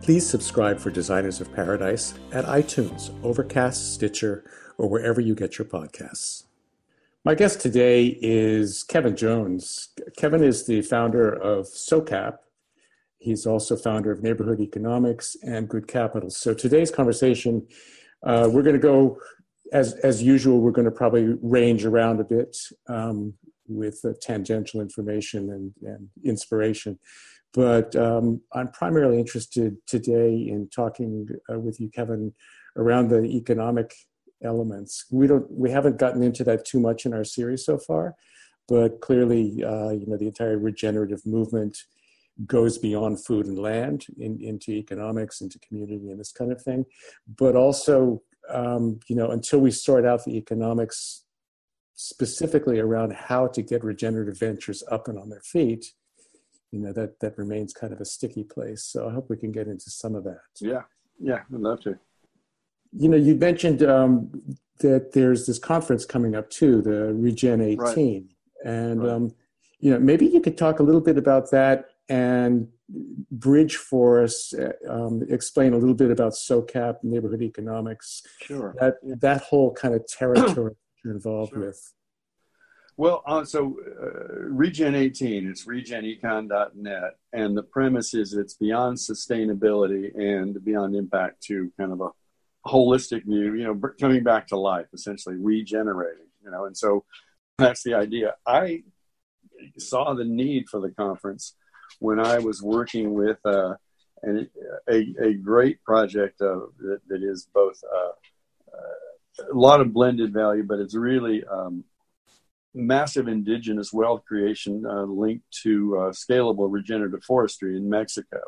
Please subscribe for Designers of Paradise at iTunes, Overcast, Stitcher, or wherever you get your podcasts. My guest today is Kevin Jones. Kevin is the founder of SoCap. He's also founder of Neighborhood Economics and Good Capital. So today's conversation, we're going to go, as usual, we're going to probably range around a bit with tangential information and inspiration. But I'm primarily interested today in talking with you, Kevin, around the economic elements. We haven't gotten into that too much in our series so far, but clearly, the entire regenerative movement goes beyond food and land into economics, into community, and this kind of thing. But also, until we sort out the economics specifically around how to get regenerative ventures up and on their feet, that remains kind of a sticky place. So I hope we can get into some of that. Yeah, I'd love to. You mentioned that there's this conference coming up too, the Regen18. Right. And, right. Maybe you could talk a little bit about that and bridge for us, explain a little bit about SoCap, Neighborhood Economics. Sure. That whole kind of territory you're involved with. Well, Regen18, it's RegenEcon.net, and the premise is it's beyond sustainability and beyond impact to kind of a holistic view, coming back to life, essentially regenerating, and so that's the idea. I saw the need for the conference when I was working with a great project that is both a lot of blended value, but it's really massive indigenous wealth creation linked to scalable regenerative forestry in Mexico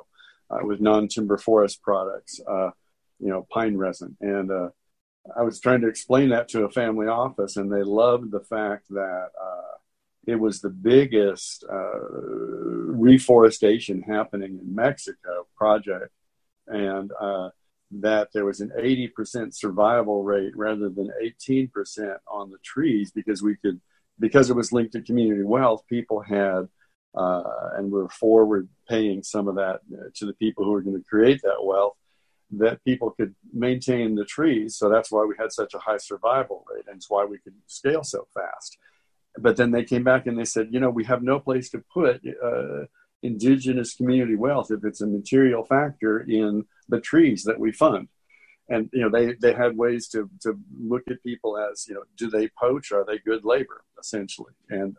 with non-timber forest products, pine resin. And I was trying to explain that to a family office, and they loved the fact that it was the biggest reforestation happening in Mexico project, and that there was an 80% survival rate rather than 18% on the trees because it was linked to community wealth. People had, and we're forward paying some of that to the people who are going to create that wealth, that people could maintain the trees. So that's why we had such a high survival rate, and it's why we could scale so fast. But then they came back and they said, we have no place to put indigenous community wealth if it's a material factor in the trees that we fund. And, they had ways to look at people as, do they poach? Are they good labor, essentially? And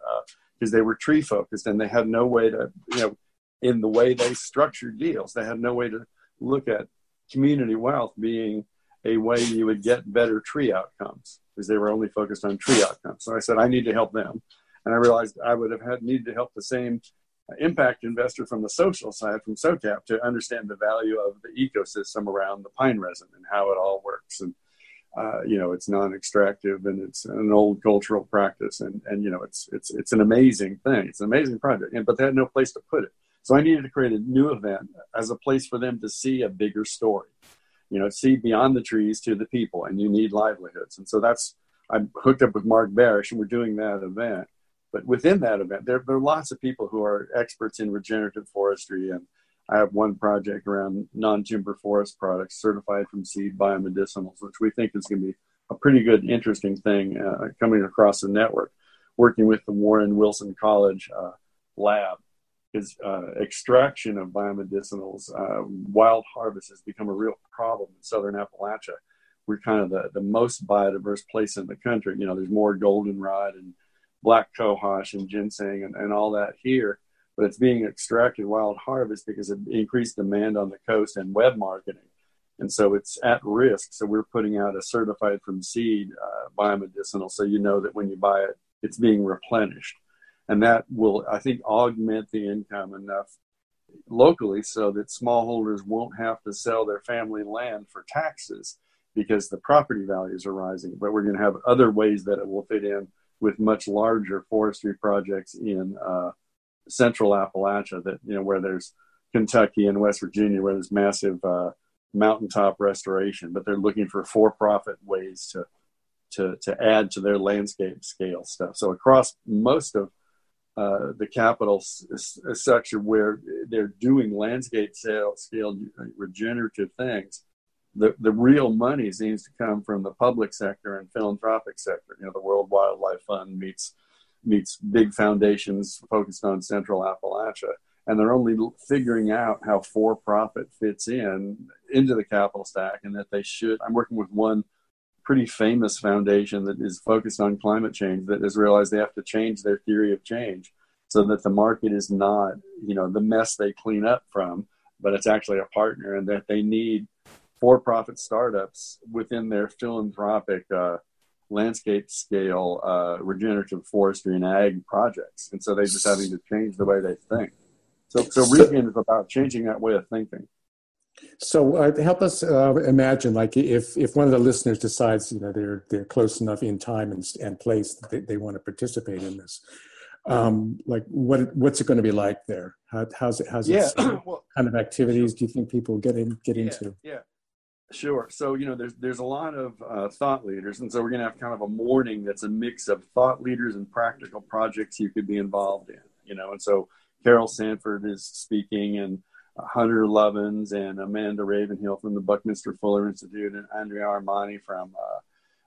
because they were tree focused, and they had no way to, in the way they structured deals, they had no way to look at community wealth being a way you would get better tree outcomes, because they were only focused on tree outcomes. So I said, I need to help them. And I realized I would have needed to help the same impact investor from the social side, from SoCap, to understand the value of the ecosystem around the pine resin and how it all works. And, it's non-extractive, and it's an old cultural practice. And it's an amazing thing. It's an amazing project, but they had no place to put it. So I needed to create a new event as a place for them to see a bigger story, see beyond the trees to the people, and you need livelihoods. And so I hooked up with Mark Barish, and we're doing that event. But within that event, there are lots of people who are experts in regenerative forestry. And I have one project around non-timber forest products certified from seed biomedicinals, which we think is going to be a pretty good, interesting thing coming across the network. Working with the Warren Wilson College lab, is extraction of biomedicinals. Wild harvest has become a real problem in southern Appalachia. We're kind of the most biodiverse place in the country. You know, there's more goldenrod and black cohosh and ginseng and all that here, but it's being extracted wild harvest because of increased demand on the coast and web marketing. And so it's at risk. So we're putting out a certified from seed biomedicinal. So you know that when you buy it, it's being replenished. And that will, I think, augment the income enough locally so that smallholders won't have to sell their family land for taxes because the property values are rising. But we're going to have other ways that it will fit in with much larger forestry projects in central Appalachia, that, you know, where there's Kentucky and West Virginia, where there's massive mountaintop restoration, but they're looking for-profit ways to add to their landscape scale stuff. So across most of the capital sector where they're doing landscape scale regenerative things, the real money seems to come from the public sector and philanthropic sector. You know, the World Wildlife Fund meets big foundations focused on central Appalachia. And they're only figuring out how for-profit fits into the capital stack, and that they should. I'm working with one pretty famous foundation that is focused on climate change that has realized they have to change their theory of change so that the market is not, you know, the mess they clean up from, but it's actually a partner, and that they need for-profit startups within their philanthropic landscape scale regenerative forestry and ag projects. And so they're just having to change the way they think. So Regen is about changing that way of thinking. So help us imagine, like, if one of the listeners decides, you know, they're close enough in time and place that they want to participate in this, like what's it going to be like there? How's it? What kind of activities do you think people get into? Yeah, sure. So, you know, there's a lot of thought leaders, and so we're going to have kind of a morning that's a mix of thought leaders and practical projects you could be involved in. You know, and so Carol Sanford is speaking, and Hunter Lovins and Amanda Ravenhill from the Buckminster Fuller Institute, and Andrea Armani from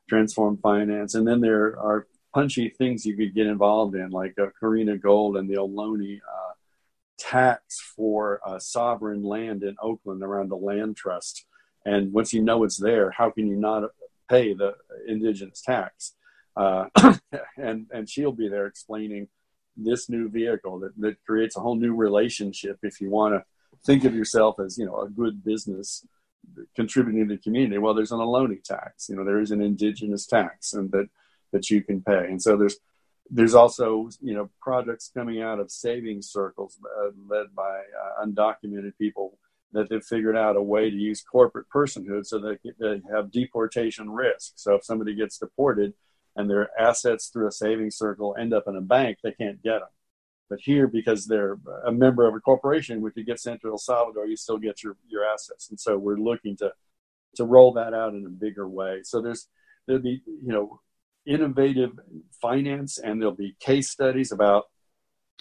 Transform Finance. And then there are punchy things you could get involved in, like Karina Gold and the Ohlone tax for sovereign land in Oakland around the land trust. And once you know it's there, how can you not pay the indigenous tax? And she'll be there explaining this new vehicle that creates a whole new relationship if you want to think of yourself as, you know, a good business contributing to the community. Well, there's an Ohlone tax, you know, there is an indigenous tax, and that you can pay. And so there's also, you know, projects coming out of savings circles led by undocumented people that they've figured out a way to use corporate personhood so that they have deportation risk. So if somebody gets deported and their assets through a savings circle end up in a bank, they can't get them. But here, because they're a member of a corporation, if you get sent to El Salvador, you still get your assets. And so we're looking to roll that out in a bigger way. So there'll be, you know, innovative finance, and there'll be case studies about,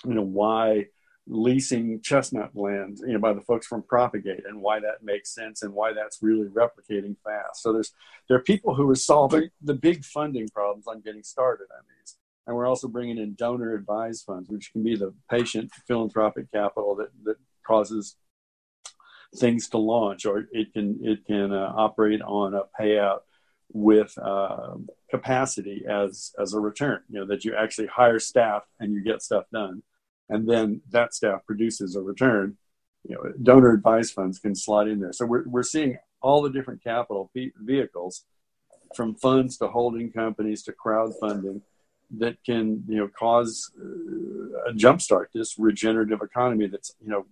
you know, why leasing chestnut land, you know, by the folks from Propagate, and why that makes sense and why that's really replicating fast. So there are people who are solving the big funding problems on getting started on these. And we're also bringing in donor-advised funds, which can be the patient philanthropic capital that causes things to launch, or it can operate on a payout with capacity as a return. You know, that you actually hire staff and you get stuff done, and then that staff produces a return. You know, donor-advised funds can slot in there. So we're seeing all the different capital vehicles, from funds to holding companies to crowdfunding, that can, you know, cause a jumpstart this regenerative economy that's, you know,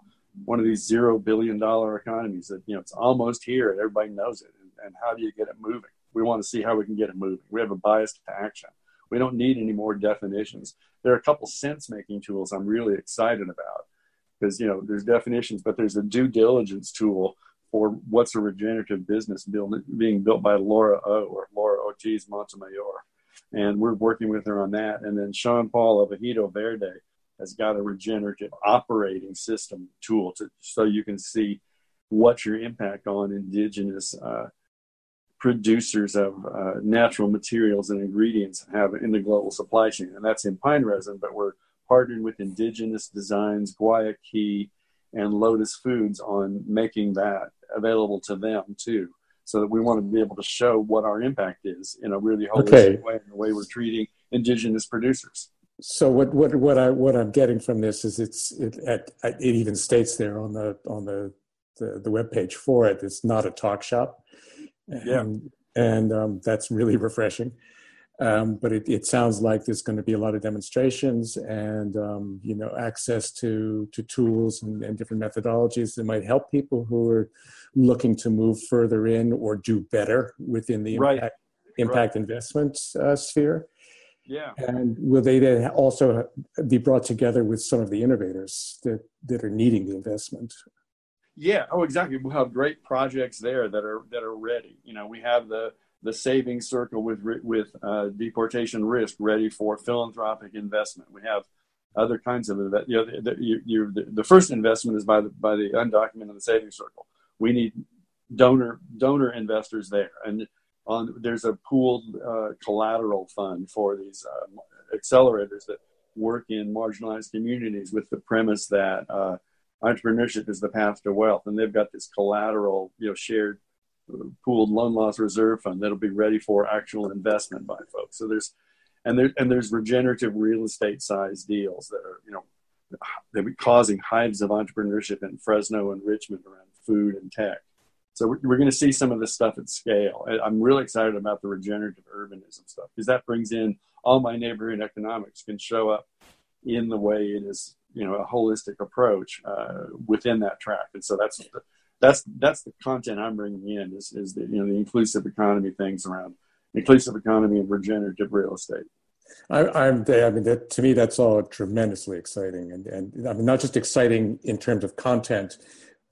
one of these $0 billion economies that, you know, it's almost here and everybody knows it. And how do you get it moving? We want to see how we can get it moving. We have a bias to action. We don't need any more definitions. There are a couple sense-making tools I'm really excited about because, you know, there's definitions, but there's a due diligence tool for what's a regenerative business being built by Laura Ortiz Montemayor. And we're working with her on that. And then Sean Paul of Ejido Verde has got a regenerative operating system tool to, so you can see what your impact on indigenous producers of natural materials and ingredients have in the global supply chain. And that's in pine resin, but we're partnered with Indigenous Designs, Guayaquil, and Lotus Foods on making that available to them too. So that we want to be able to show what our impact is in a really holistic way, in the way we're treating indigenous producers. So what I'm getting from this is it even states there on the webpage for it, it's not a talk shop. And that's really refreshing. But it sounds like there's going to be a lot of demonstrations and, access to tools and different methodologies that might help people who are looking to move further in or do better within the impact investment sphere. Yeah. And will they then also be brought together with some of the innovators that are needing the investment? Yeah. Oh, exactly. We'll have great projects there that are ready. We have the savings circle with deportation risk ready for philanthropic investment. We have other kinds of that. The first investment is by the undocumented in the savings circle. We need donor investors there, and there's a pooled collateral fund for these accelerators that work in marginalized communities with the premise that entrepreneurship is the path to wealth, and they've got this collateral, shared pooled loan loss reserve fund that'll be ready for actual investment by folks. So there's regenerative real estate size deals that are, they'll be causing hives of entrepreneurship in Fresno and Richmond around food and tech. So we're going to see some of this stuff at scale. I'm really excited about the regenerative urbanism stuff because that brings in all my neighborhood economics can show up in the way it is, a holistic approach within that track. And so that's the content I'm bringing in is the inclusive economy things around inclusive economy and regenerative real estate. To me, that's all tremendously exciting, and I mean not just exciting in terms of content,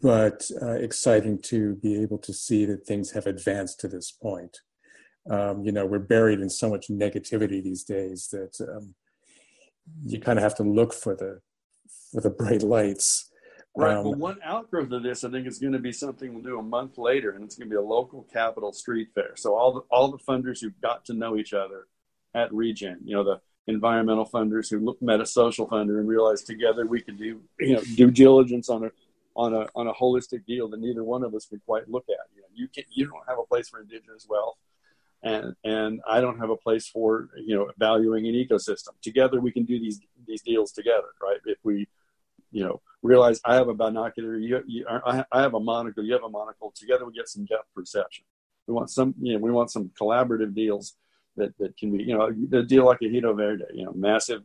but exciting to be able to see that things have advanced to this point. We're buried in so much negativity these days that you kind of have to look for the bright lights. Right. Well, one outgrowth of this, I think, is going to be something we'll do a month later, and it's going to be a local capital street fair. So all the funders who've got to know each other at Regen, the environmental funders who met a social funder and realized together we could do due diligence on a holistic deal that neither one of us could quite look at. You don't have a place for indigenous wealth, and I don't have a place for valuing an ecosystem. Together, we can do these deals together, right? If we realize I have a binocular, I have a monocle, you have a monocle. Together we get some depth perception. We want some collaborative deals that can be, a deal like Ejido Verde, massive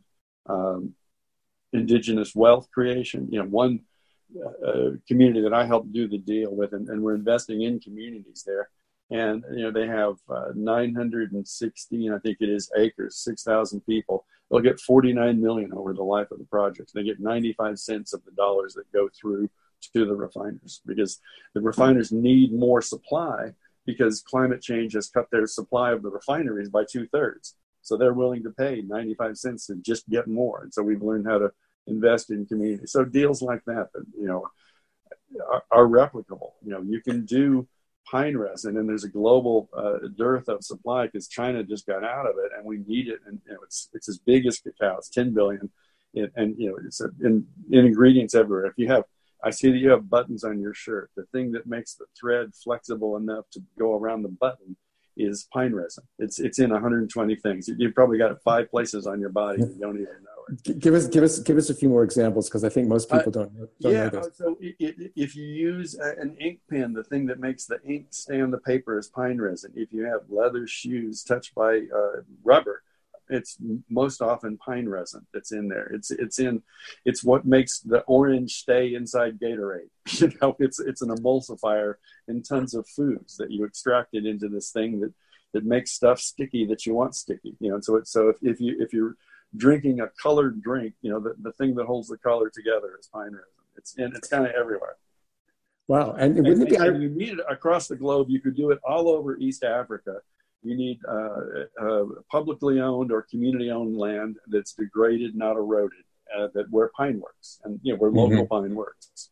indigenous wealth creation. One community that I helped do the deal with, and we're investing in communities there. And, they have 916, I think it is, acres, 6,000 people. They'll get $49 million over the life of the project. They get 95 cents of the dollars that go through to the refiners because the refiners need more supply because climate change has cut their supply of the refineries by 2/3. So they're willing to pay 95 cents to just get more. And so we've learned how to invest in community. So deals like that, are replicable. You can do pine resin, and there's a global dearth of supply because China just got out of it, and we need it. And it's as big as cacao; it's 10 billion, it's in ingredients everywhere. If you have, I see that you have buttons on your shirt. The thing that makes the thread flexible enough to go around the button is pine resin. It's in 120 things. You've probably got it 5 places on your body you don't even know it. Give us a few more examples because I think most people don't know this. So if you use an ink pen, the thing that makes the ink stay on the paper is pine resin. If you have leather shoes touched by rubber, it's most often pine resin that's in there. It's what makes the orange stay inside Gatorade. It's an emulsifier in tons of foods that you extracted into this thing that makes stuff sticky that you want sticky. So if you're drinking a colored drink, the thing that holds the color together is pine resin. It's kind of everywhere. Wow, and you need it across the globe. You could do it all over East Africa. You need publicly owned or community-owned land that's degraded, not eroded, that where pine works, and where local pine works.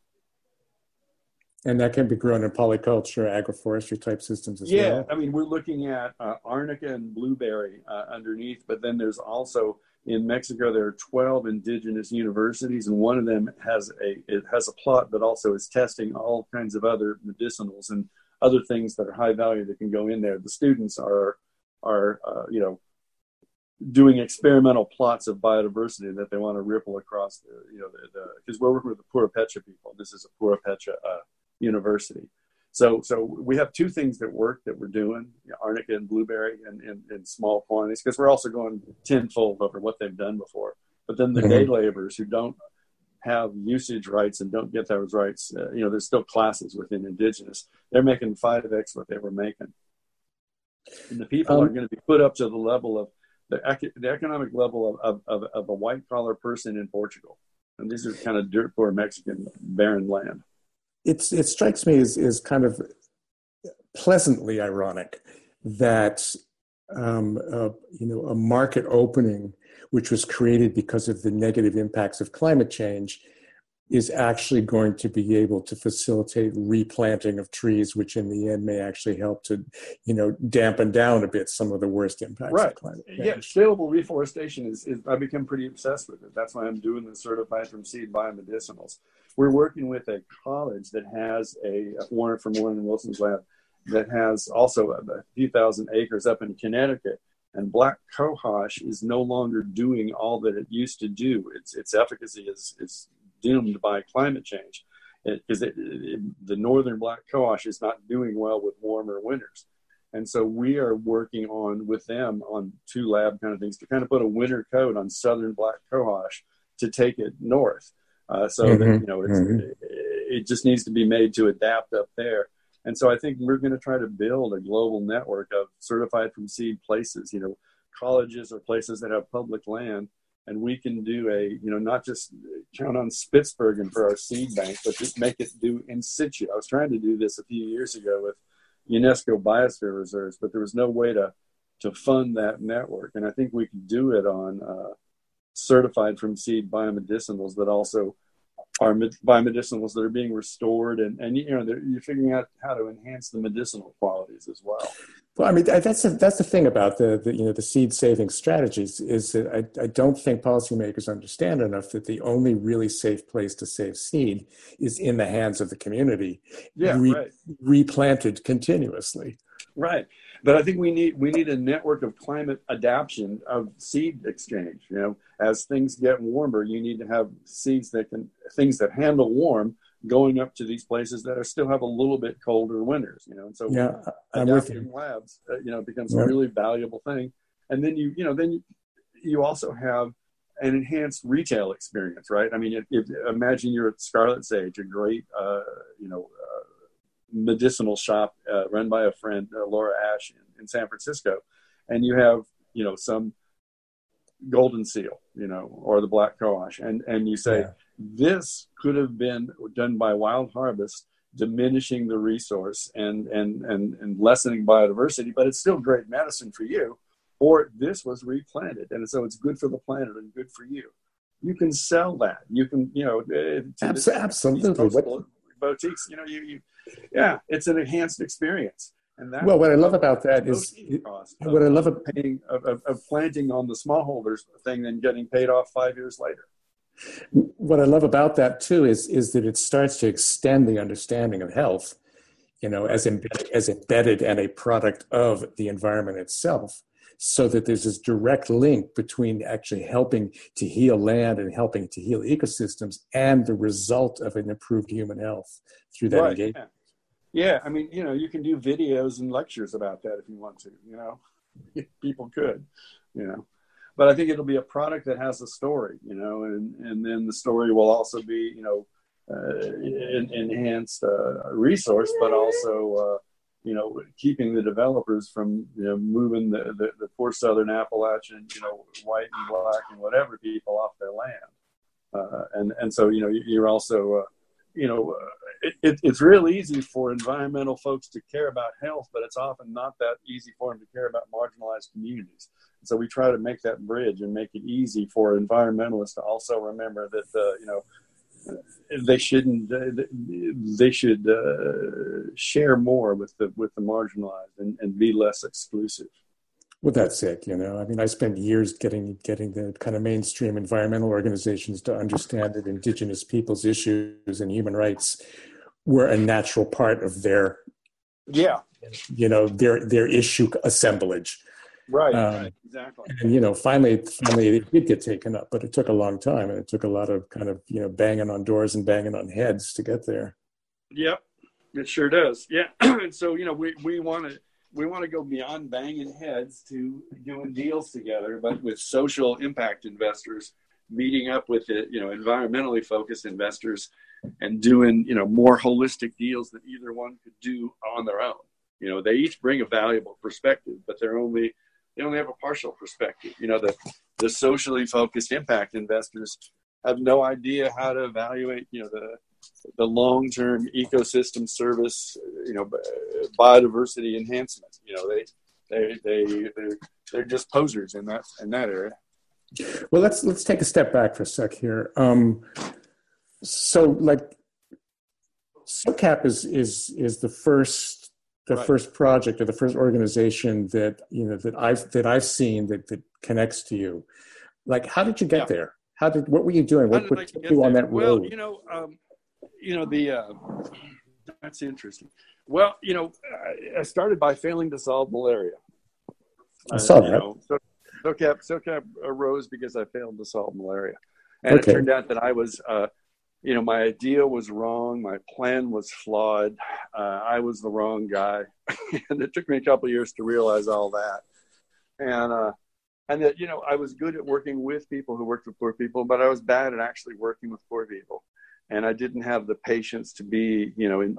And that can be grown in polyculture, agroforestry type systems as well. Yeah, I mean, we're looking at arnica and blueberry underneath, but then there's also, in Mexico, there are 12 indigenous universities, and one of them has a plot, but also is testing all kinds of other medicinals and other things that are high value that can go in there. The students are doing experimental plots of biodiversity that they want to ripple across because we're working with the Purépecha people. This is a Purépecha university. So we have two things that work that we're doing, arnica and blueberry in small quantities, because we're also going tenfold over what they've done before. But then the day laborers who don't have usage rights and don't get those rights, there's still classes within indigenous. They're making 5x what they were making. And the people are going to be put up to the level of the economic level of a white-collar person in Portugal. And these are kind of dirt poor Mexican barren land. It strikes me as kind of pleasantly ironic that a market opening which was created because of the negative impacts of climate change is actually going to be able to facilitate replanting of trees, which in the end may actually help to, dampen down a bit some of the worst impacts of climate change. Yeah, scalable reforestation is I've become pretty obsessed with it. That's why I'm doing the Certified from Seed Biomedicinals. We're working with a college that has from Warren Wilson's lab, that has also a few thousand acres up in Connecticut. And black cohosh is no longer doing all that it used to do. Its efficacy is dimmed by climate change, because the northern black cohosh is not doing well with warmer winters. And so we are working with them on two lab kind of things to kind of put a winter coat on southern black cohosh to take it north. It just needs to be made to adapt up there. And so I think we're going to try to build a global network of certified from seed places, colleges or places that have public land. And we can do not just count on Spitsbergen for our seed bank, but just make it do in situ. I was trying to do this a few years ago with UNESCO biosphere reserves, but there was no way to fund that network. And I think we could do it on certified from seed biomedicinals, but also are biomedicinals that are being restored, and you're figuring out how to enhance the medicinal qualities as well. Well, I mean, that's the thing about the seed saving strategies is that I don't think policymakers understand enough that the only really safe place to save seed is in the hands of the community, replanted continuously. Right, but I think we need a network of climate adaption of seed exchange. As things get warmer, you need to have seeds that handle warm going up to these places that still have a little bit colder winters. Adapting labs, becomes a really valuable thing. And then you also have an enhanced retail experience, right? I mean, if imagine you're at Scarlet Sage, a great medicinal shop run by a friend, Laura Ash in San Francisco, and you have some golden seal or the black cohosh, and you say this could have been done by wild harvest, diminishing the resource and lessening biodiversity, but it's still great medicine for you, or this was replanted and so it's good for the planet and good for you can sell that. You can absolutely boutiques, it's an enhanced experience. And that, well, what I love about that is what I love of planting on the smallholders thing and getting paid off 5 years later. What I love about that too is that it starts to extend the understanding of health, as embedded and a product of the environment itself, so that there's this direct link between actually helping to heal land and helping to heal ecosystems and the result of an improved human health through that engagement. Yeah, I mean, you can do videos and lectures about that if you want to, people could, but I think it'll be a product that has a story, and then the story will also be, enhanced resource, but also, keeping the developers from moving the poor Southern Appalachian, white and black and whatever people off their land, and so you're also it's real easy for environmental folks to care about health, but it's often not that easy for them to care about marginalized communities. And so we try to make that bridge and make it easy for environmentalists to also remember that, they should share more with the marginalized and be less exclusive. Well, that's it. I mean, I spent years getting the kind of mainstream environmental organizations to understand that indigenous peoples' issues and human rights were a natural part of their, their issue assemblage. Right, exactly. And, finally it did get taken up, but it took a long time, and it took a lot of kind of, banging on doors and banging on heads to get there. Yep, it sure does. Yeah. And so, we want to go beyond banging heads to doing deals together, but with social impact investors, meeting up with the, environmentally focused investors and doing, more holistic deals than either one could do on their own. They each bring a valuable perspective, but they only have a partial perspective. The socially focused impact investors have no idea how to evaluate, the long-term ecosystem service, biodiversity enhancement. They're just posers in that area. Well, let's take a step back for a sec here. SoCap is the first project or the first organization that I've seen that connects to you. How did you get there? What were you doing? What put you on that road? Well, that's interesting. Well, I started by failing to solve malaria. I saw that. SoCap arose because I failed to solve malaria. And It turned out that I was, my idea was wrong. My plan was flawed. I was the wrong guy. And it took me a couple of years to realize all that. And that, I was good at working with people who worked with poor people, but I was bad at actually working with poor people. And I didn't have the patience to be, in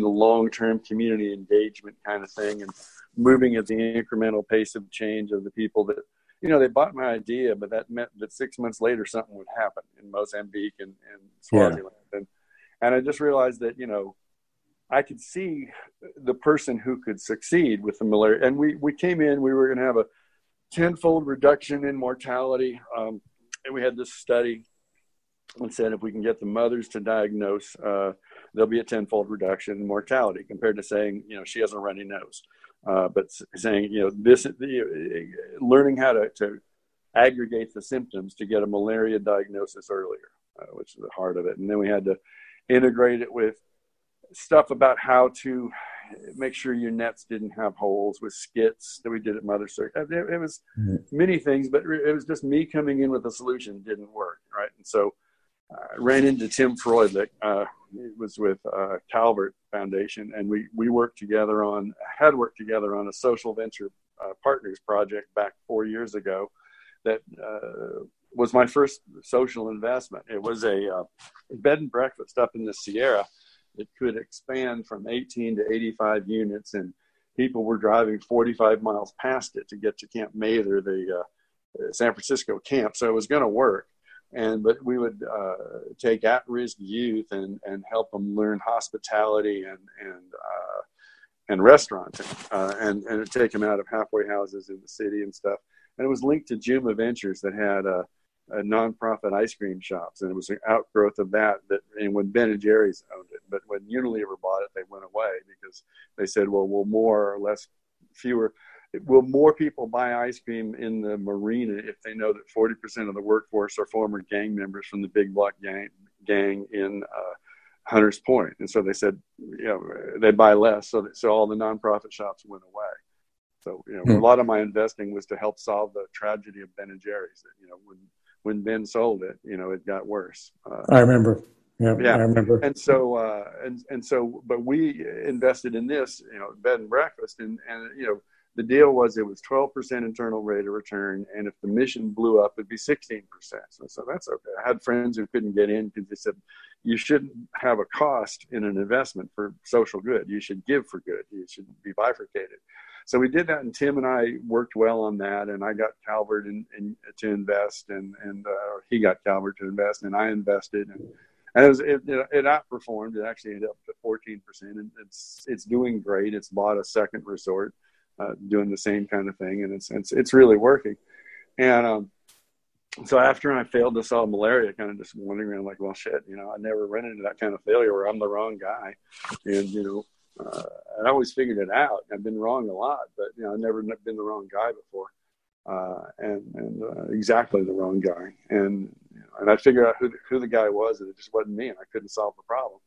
the long-term community engagement kind of thing and moving at the incremental pace of change of the people that, they bought my idea, but that meant that 6 months later something would happen in Mozambique and Swaziland. Yeah. And I just realized that, I could see the person who could succeed with the malaria. And we came in, we were going to have a 10-fold reduction in mortality. And we had this study and said, if we can get the mothers to diagnose, there'll be a 10-fold reduction in mortality compared to saying, she has a runny nose. But saying, learning how to aggregate the symptoms to get a malaria diagnosis earlier, which is the heart of it. And then we had to integrate it with stuff about how to make sure your nets didn't have holes with skits that we did at Mother Circle. It was many things, but it was just me coming in with a solution didn't work, right? And so I ran into Tim Freud that was with Calvert Foundation, and we had worked together on a social venture partners project back 4 years ago that was my first social investment. It was a bed and breakfast up in the Sierra. It could expand from 18 to 85 units, and people were driving 45 miles past it to get to Camp Mather, the San Francisco camp, so it was going to work. But we would take at-risk youth and help them learn hospitality and restaurants and take them out of halfway houses in the city and stuff. And it was linked to Juma Ventures that had a nonprofit ice cream shops, and it was an outgrowth of that. And when Ben and Jerry's owned it, but when Unilever bought it, they went away because they said, "Well, will more people buy ice cream in the marina if they know that 40% of the workforce are former gang members from the Big Block gang in Hunters Point?" And so they said, they buy less. So all the nonprofit shops went away. So, a lot of my investing was to help solve the tragedy of Ben and Jerry's. When Ben sold it, it got worse. I remember. Yeah, I remember. And so, but we invested in this, bed and breakfast, and the deal was it was 12% internal rate of return, and if the mission blew up, it'd be 16%. So that's okay. I had friends who couldn't get in because they said, you shouldn't have a cost in an investment for social good. You should give for good. You should be bifurcated. So we did that, and Tim and I worked well on that, and I got Calvert to invest, and he got Calvert to invest, and I invested, and And it outperformed. It actually ended up to 14%. And it's doing great. It's bought a second resort, doing the same kind of thing. And it's really working. And so after I failed to solve malaria, kind of just wondering around like, well, shit, you know, I never ran into that kind of failure where I'm the wrong guy. And, you know, I always figured it out. I've been wrong a lot, but, you know, I've never been the wrong guy before. Exactly the wrong guy. And, you know, and I figured out who the guy was, and it just wasn't me, and I couldn't solve the problem.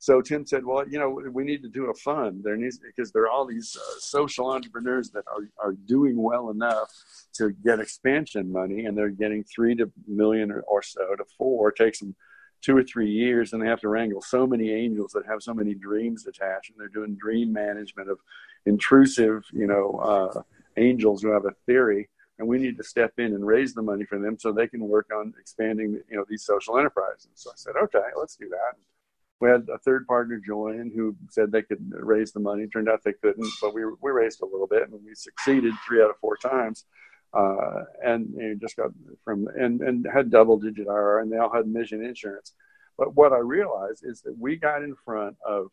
So Tim said, well, you know, we need to do a fund. There needs, because there are all these social entrepreneurs that are doing well enough to get expansion money, and they're getting $3 million or so to $4 million. It takes them 2 or 3 years, and they have to wrangle so many angels that have so many dreams attached, and they're doing dream management of intrusive, you know, angels who have a theory. And we need to step in and raise the money for them so they can work on expanding, you know, these social enterprises. So I said, okay, let's do that. We had a third partner join who said they could raise the money. Turned out they couldn't, but we raised a little bit, and we succeeded 3 out of 4 times. And just got from and had double-digit IRR, and they all had mission insurance. But what I realized is that we got in front of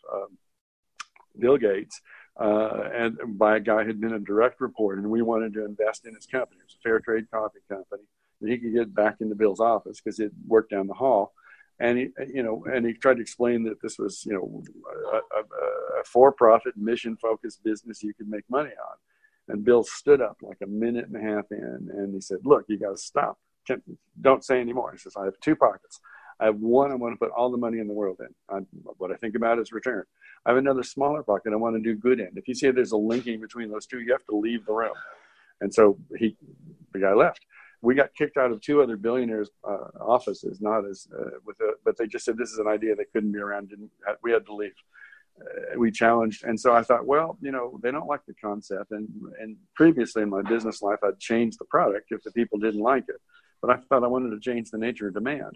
Bill Gates. And by a guy who'd been a direct report, and we wanted to invest in his company. It was a fair trade coffee company, and he could get back into Bill's office because it worked down the hall. And he, you know, and he tried to explain that this was, you know, a for-profit, mission-focused business you could make money on. And Bill stood up like a minute and a half in, and he said, "Look, you got to stop. Don't say anymore." He says, "I have 2 pockets. I have one I want to put all the money in the world in. What I think about is return. I have another smaller pocket I want to do good in. If you see there's a linking between those two, you have to leave the room." And so the guy left. We got kicked out of 2 other billionaires' offices, but they just said this is an idea that couldn't be around. We had to leave. We challenged, and so I thought, well, you know, they don't like the concept. And previously in my business life, I'd change the product if the people didn't like it. But I thought I wanted to change the nature of demand.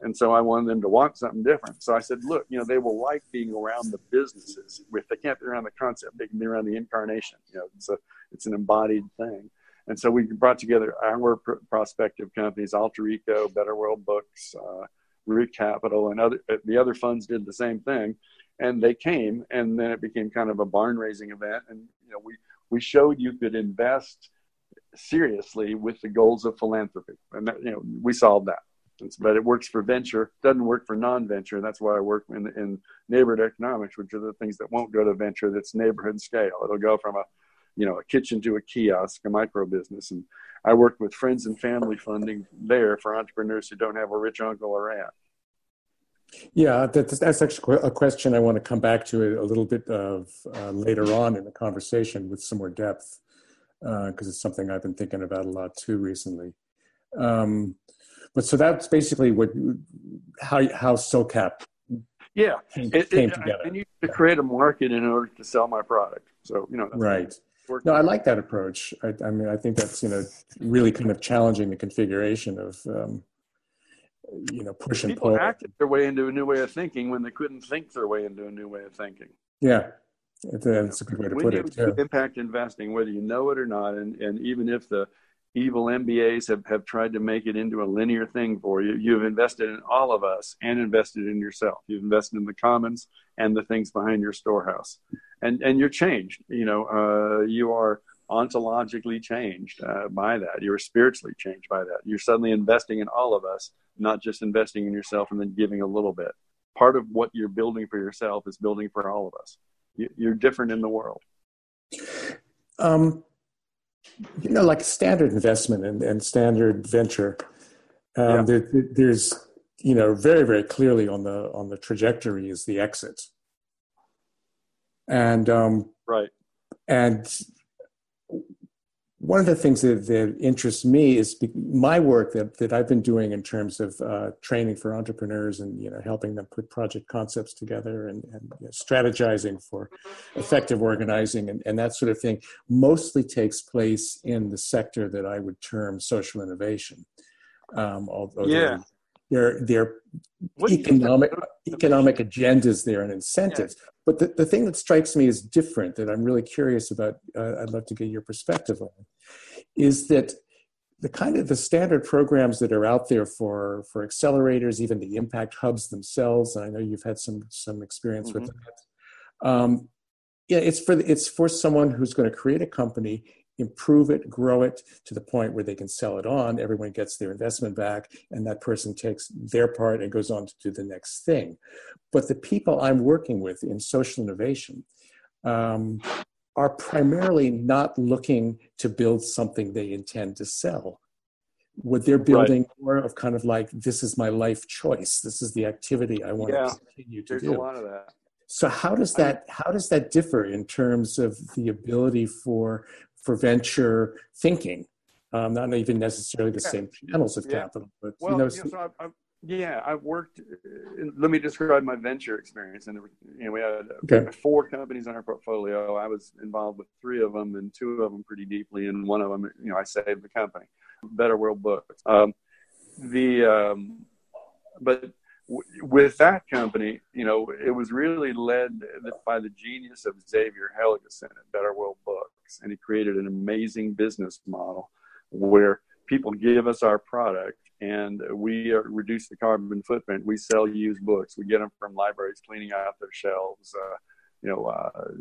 And so I wanted them to want something different. So I said, look, you know, they will like being around the businesses. If they can't be around the concept, they can be around the incarnation. You know, it's an embodied thing. And so we brought together our prospective companies, Alter Eco, Better World Books, Good Capital, and the other funds did the same thing. And they came, and then it became kind of a barn raising event. And, you know, we showed you could invest seriously with the goals of philanthropy. And, that, you know, we solved that. But it works for venture, doesn't work for non-venture. That's why I work in neighborhood economics, which are the things that won't go to venture. That's neighborhood scale. It'll go from a kitchen to a kiosk, a micro business. And I work with friends and family funding there for entrepreneurs who don't have a rich uncle or aunt. Yeah, that's actually a question I want to come back to a little bit of later on in the conversation with some more depth, because it's something I've been thinking about a lot too recently. But so that's basically how SoCap came together. I need to create a market in order to sell my product. So, you know. Right. No, I like that approach. I mean, I think that's, you know, really kind of challenging the configuration of, you know, push and pull. People acted their way into a new way of thinking when they couldn't think their way into a new way of thinking. Yeah. That's a good way to put it. Impact investing, whether you know it or not, and even if the evil MBAs have tried to make it into a linear thing for you. You've invested in all of us and invested in yourself. You've invested in the commons and the things behind your storehouse. And you're changed. You know, you are ontologically changed by that. You're spiritually changed by that. You're suddenly investing in all of us, not just investing in yourself and then giving a little bit. Part of what you're building for yourself is building for all of us. You're different in the world. You know, like standard investment and standard venture, there's, you know, very, very clearly on the trajectory is the exit. And right. And one of the things that interests me is my work that I've been doing in terms of training for entrepreneurs and, you know, helping them put project concepts together and you know, strategizing for effective organizing and that sort of thing mostly takes place in the sector that I would term social innovation. Although they're economic agendas there and incentives. Yeah. But the thing that strikes me as different that I'm really curious about, I'd love to get your perspective on, is that the kind of the standard programs that are out there for accelerators, even the impact hubs themselves. And I know you've had some experience with that. Yeah, it's for someone who's going to create a company, improve it, grow it to the point where they can sell it on. Everyone gets their investment back, and that person takes their part and goes on to do the next thing. But the people I'm working with in social innovation are primarily not looking to build something they intend to sell. What they're building more of kind of like, this is my life choice. This is the activity I want to continue to do. There's a lot of that. So how does that differ in terms of the ability for venture thinking? Not even necessarily the same channels of capital, but well, so I've worked. Let me describe my venture experience. And we had four companies in our portfolio. I was involved with three of them, and two of them pretty deeply, and one of them, I saved the company. Better World Books. With that company, it was really led by the genius of Xavier Helgeson at Better World Books. And he created an amazing business model where people give us our product and we reduce the carbon footprint. We sell used books. We get them from libraries cleaning out their shelves.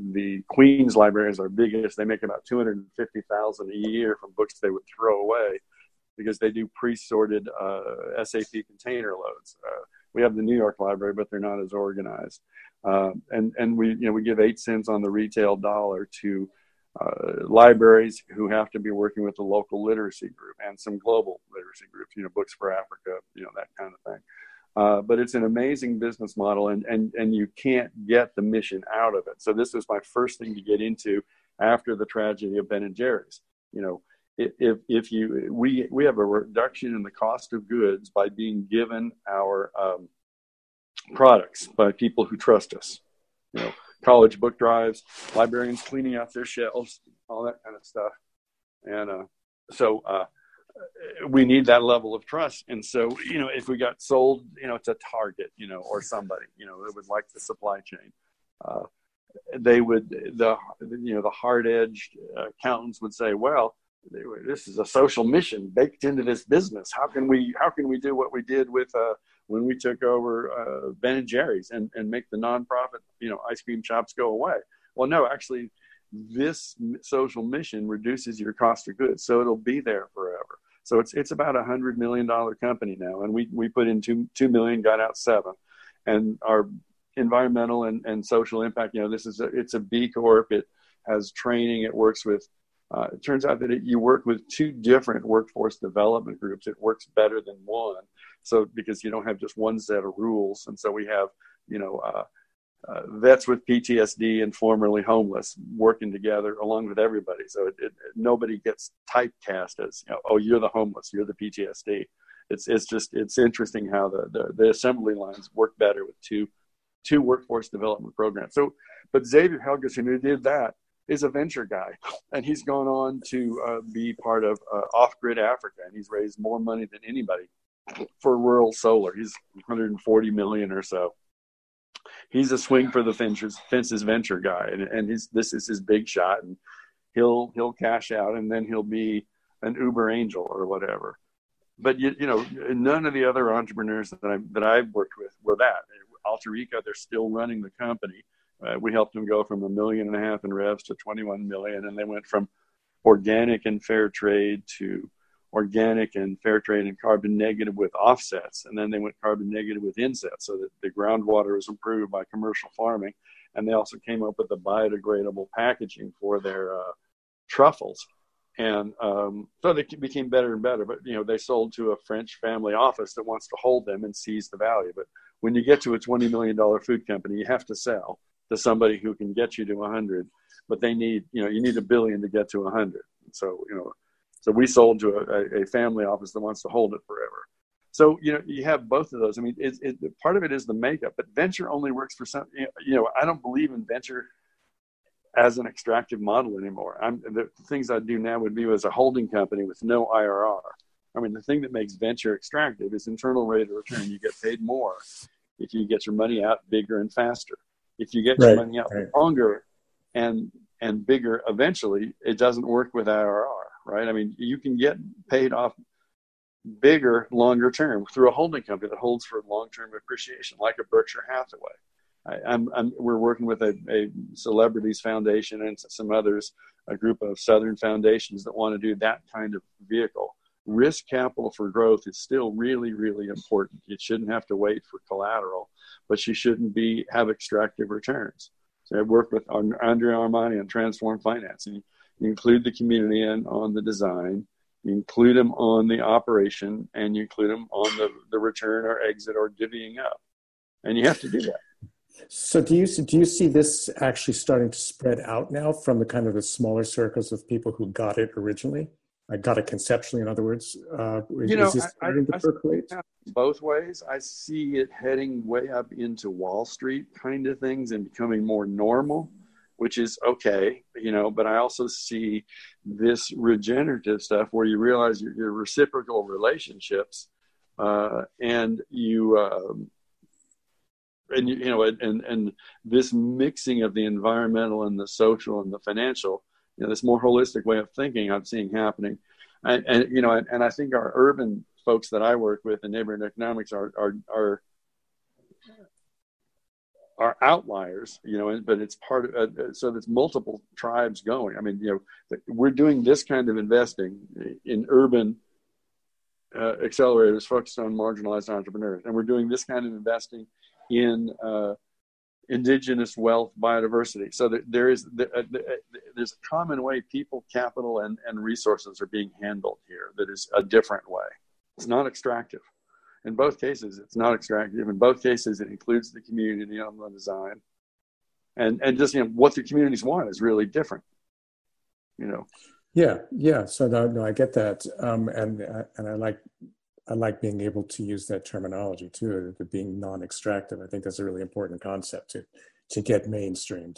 The Queen's Library is our biggest. They make about $250,000 a year from books they would throw away because they do pre-sorted SAP container loads. We have the New York Library, but they're not as organized. And we give 8 cents on the retail dollar to libraries who have to be working with the local literacy group and some global literacy groups, Books for Africa, that kind of thing. But it's an amazing business model, and you can't get the mission out of it. So this was my first thing to get into after the tragedy of Ben and Jerry's. If we have a reduction in the cost of goods by being given our products by people who trust us, college book drives, librarians cleaning out their shelves, all that kind of stuff, and so we need that level of trust. And so if we got sold, to Target, or somebody, it was like the supply chain. They would the hard-edged accountants would say, well, this is a social mission baked into this business. How can we do what we did with when we took over Ben and Jerry's and make the nonprofit ice cream shops go away? Well, no, actually, this social mission reduces your cost of goods, so it'll be there forever. So it's about $100 million company now, and we put in $2 million, got out $7 million, and our environmental and social impact. It's a B Corp. It has training. It works with. It turns out that you work with two different workforce development groups. It works better than one. So because you don't have just one set of rules. And so we have, vets with PTSD and formerly homeless working together along with everybody. So nobody gets typecast as, you're the homeless, you're the PTSD. It's interesting how the assembly lines work better with two workforce development programs. So, but Xavier Helgeson, who did that, is a venture guy, and he's gone on to be part of Off-Grid Africa, and he's raised more money than anybody for rural solar. He's $140 million or so. He's a swing for the fences venture guy, and this is his big shot, and he'll cash out, and then he'll be an Uber angel or whatever. But none of the other entrepreneurs that I've worked with were that. Alter Eco, they're still running the company. We helped them go from $1.5 million in revs to 21 million. And they went from organic and fair trade to organic and fair trade and carbon negative with offsets. And then they went carbon negative with insets so that the groundwater was improved by commercial farming. And they also came up with the biodegradable packaging for their truffles. And so they became better and better. But, they sold to a French family office that wants to hold them and seize the value. But when you get to a $20 million food company, you have to sell to somebody who can get you to 100, but they need, you need $1 billion to get to 100. So, so we sold to a family office that wants to hold it forever. So, you have both of those. I mean, part of it is the makeup, but venture only works for some, I don't believe in venture as an extractive model anymore. The things I do now would be as a holding company with no IRR. I mean, the thing that makes venture extractive is internal rate of return. You get paid more if you get your money out bigger and faster. If you get your money out longer and bigger, eventually it doesn't work with IRR, right? I mean, you can get paid off bigger, longer term through a holding company that holds for long-term appreciation, like a Berkshire Hathaway. We're working with a celebrities foundation and some others, a group of Southern foundations that want to do that kind of vehicle. Risk capital for growth is still really, really important. It shouldn't have to wait for collateral, but you shouldn't have extractive returns. So I've worked with Andrea Armani on Transform Finance. And you include the community in on the design, you include them on the operation, and you include them on the return or exit or divvying up. And you have to do that. So do you see this actually starting to spread out now from the kind of the smaller circles of people who got it originally? I got it conceptually, in other words. Is this starting to percolate? Both ways. I see it heading way up into Wall Street kind of things and becoming more normal, which is okay, but I also see this regenerative stuff where you realize your reciprocal relationships and you... And this mixing of the environmental and the social and the financial, this more holistic way of thinking I'm seeing happening. And I think our urban folks that I work with in neighborhood economics are outliers, but it's part of, so there's multiple tribes going. I mean, we're doing this kind of investing in urban accelerators focused on marginalized entrepreneurs. And we're doing this kind of investing in indigenous wealth, biodiversity. So there's a common way people, capital, and resources are being handled here that is a different way. It's not extractive. In both cases, it's not extractive. In both cases, it includes the community on the design. And just, what the communities want is really different, Yeah. So no, I get that. And I like being able to use that terminology too, being non-extractive. I think that's a really important concept to get mainstreamed.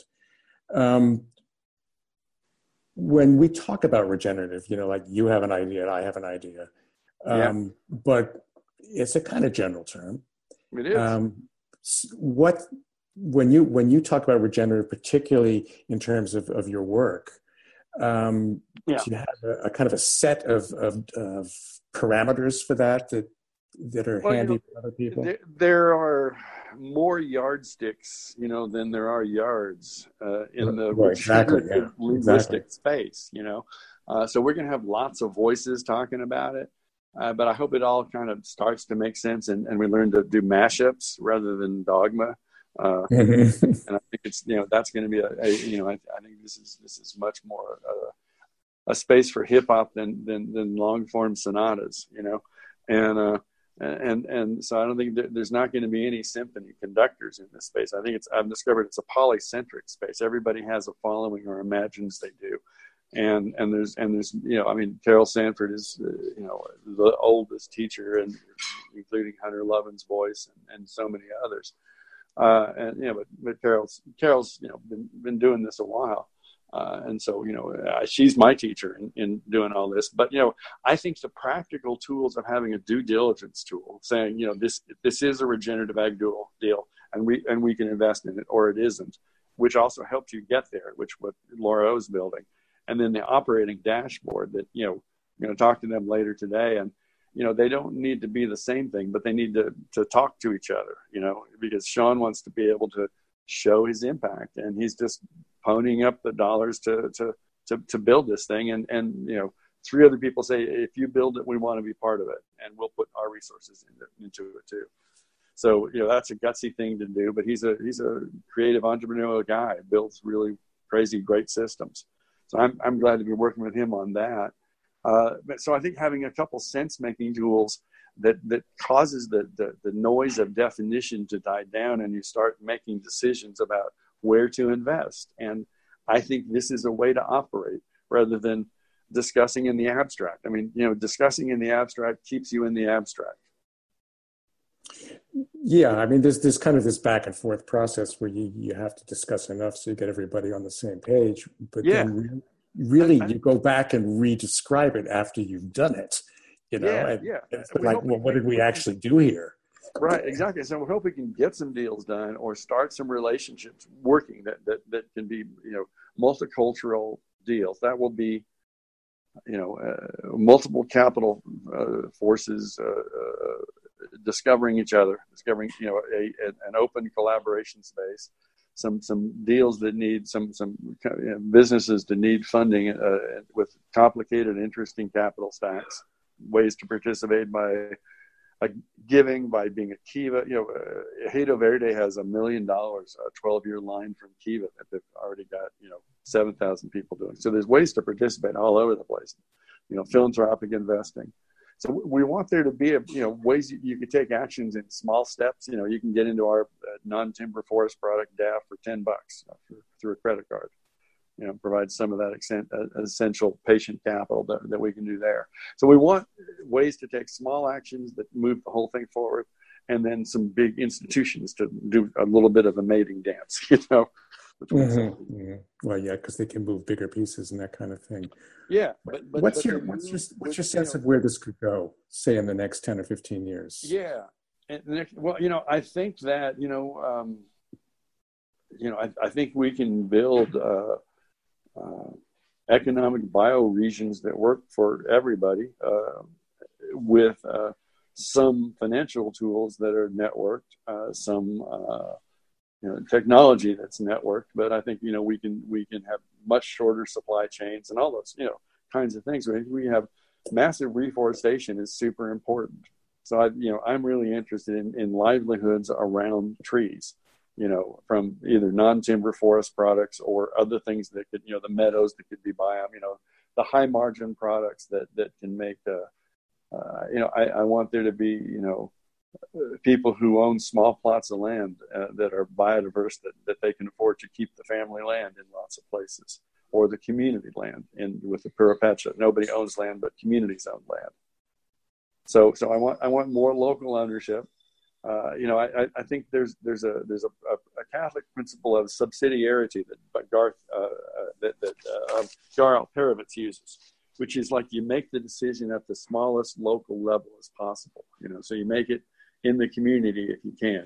When we talk about regenerative, like you have an idea and I have an idea, but it's a kind of general term. It is. When you talk about regenerative, particularly in terms of your work, do you have a kind of a set of parameters for that are handy for other people? There are more yardsticks, than there are yards in the linguistic space, So we're going to have lots of voices talking about it, but I hope it all kind of starts to make sense, and we learn to do mashups rather than dogma. And I think it's, that's going to be I think this is much more a space for hip hop than long form sonatas, and so I don't think there's not going to be any symphony conductors in this space. I think I've discovered it's a polycentric space. Everybody has a following or imagines they do. And there's Carol Sanford is, the oldest teacher, and including Hunter Lovins' voice and so many others. But Carol's been doing this a while. And so she's my teacher in doing all this. But, I think the practical tools of having a due diligence tool saying, this is a regenerative ag deal and we can invest in it, or it isn't, which also helps you get there, which what Laura O's building. And then the operating dashboard that, I'm going to talk to them later today. And, they don't need to be the same thing, but they need to talk to each other, because Sean wants to be able to show his impact, and he's just ponying up the dollars to build this thing. And three other people say, if you build it, we want to be part of it, and we'll put our resources into it too. So, that's a gutsy thing to do, but he's a creative entrepreneurial guy, builds really crazy, great systems. So I'm glad to be working with him on that. So I think having a couple sense-making tools that causes the noise of definition to die down, and you start making decisions about where to invest. And I think this is a way to operate rather than discussing in the abstract. I mean, discussing in the abstract keeps you in the abstract. Yeah, I mean, there's kind of this back and forth process where you have to discuss enough so you get everybody on the same page. But then really, you go back and re-describe it after you've done it, It's like, what did we actually do here? Right, exactly. So we hope we can get some deals done or start some relationships working that can be, multicultural deals. That will be multiple capital forces discovering each other, discovering, an open collaboration space, some deals that need some businesses to need funding with complicated, interesting capital stacks, ways to participate by giving, by being a Kiva. Hato Verde has $1 million, a 12-year line from Kiva that they've already got, 7,000 people doing. So there's ways to participate all over the place, philanthropic investing. So we want there to be, ways you could take actions in small steps. You can get into our non-timber forest product DAF for $10 through a credit card. Provide some of that essential patient capital that we can do there. So we want ways to take small actions that move the whole thing forward, and then some big institutions to do a little bit of a mating dance, Mm-hmm. Yeah. Well, yeah, because they can move bigger pieces and that kind of thing. Yeah, but what's your sense of where this could go, say, in the next 10 or 15 years? Yeah, I think that I think we can build economic bioregions that work for everybody with some financial tools that are networked, some. Technology that's networked, but I think, we can have much shorter supply chains and all those, kinds of things. We have massive reforestation is super important. So I'm really interested in livelihoods around trees, from either non-timber forest products or other things that could, the meadows that could be biome, the high margin products that can make the, I want there to be, people who own small plots of land that are biodiverse, that they can afford to keep the family land in lots of places, or the community land with the Purépecha. Nobody owns land, but communities own land. So I want more local ownership. I think there's a Catholic principle of subsidiarity that Charles Perovitz uses, which is like you make the decision at the smallest local level as possible. So you make it in the community if you can,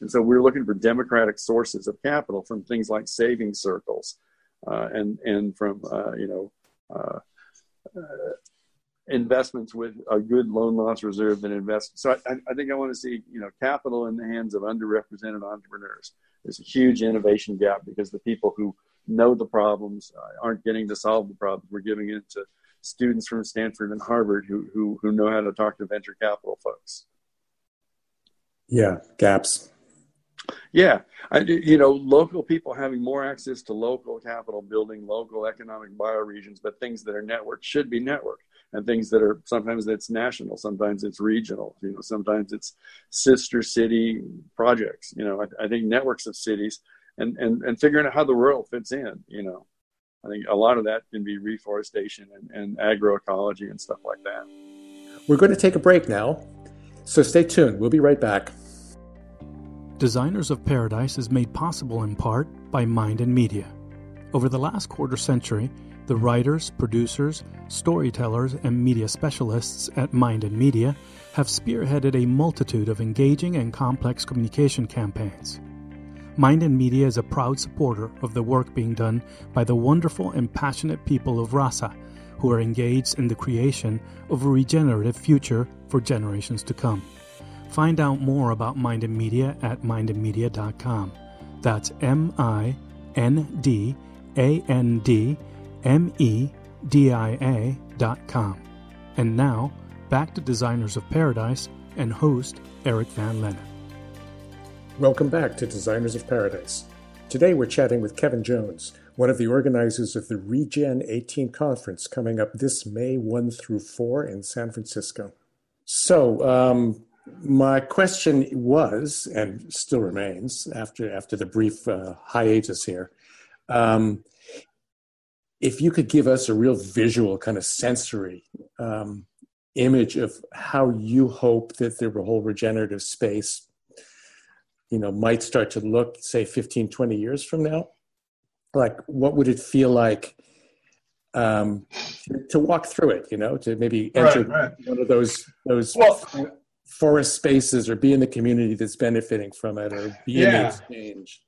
And so we're looking for democratic sources of capital from things like saving circles and from, investments with a good loan loss reserve and investment. So I think I want to see, capital in the hands of underrepresented entrepreneurs. There's a huge innovation gap because the people who know the problems aren't getting to solve the problems. We're giving it to students from Stanford and Harvard who know how to talk to venture capital folks. Yeah, gaps. Yeah, local people having more access to local capital, building local economic bioregions, but things that are networked should be networked, and things that are sometimes it's national, sometimes it's regional, sometimes it's sister city projects. I think networks of cities and figuring out how the rural fits in. I think a lot of that can be reforestation and agroecology and stuff like that. We're going to take a break now, so stay tuned. We'll be right back. Designers of Paradise is made possible in part by Mind and Media. Over the last quarter century, the writers, producers, storytellers, and media specialists at Mind and Media have spearheaded a multitude of engaging and complex communication campaigns. Mind and Media is a proud supporter of the work being done by the wonderful and passionate people of RASA, who are engaged in the creation of a regenerative future for generations to come. Find out more about Mind and Media at mindandmedia.com. That's mindandmedia.com. And now, back to Designers of Paradise and host Eric van Lennep. Welcome back to Designers of Paradise. Today we're chatting with Kevin Jones, one of the organizers of the Regen18 conference coming up this May 1 through 4 in San Francisco. So my question was, and still remains after the brief hiatus here, if you could give us a real visual kind of sensory image of how you hope that the whole regenerative space might start to look, say, 15, 20 years from now? Like, what would it feel like to walk through it, to maybe enter one of those forest spaces, or be in the community that's benefiting from it, or be in the exchange?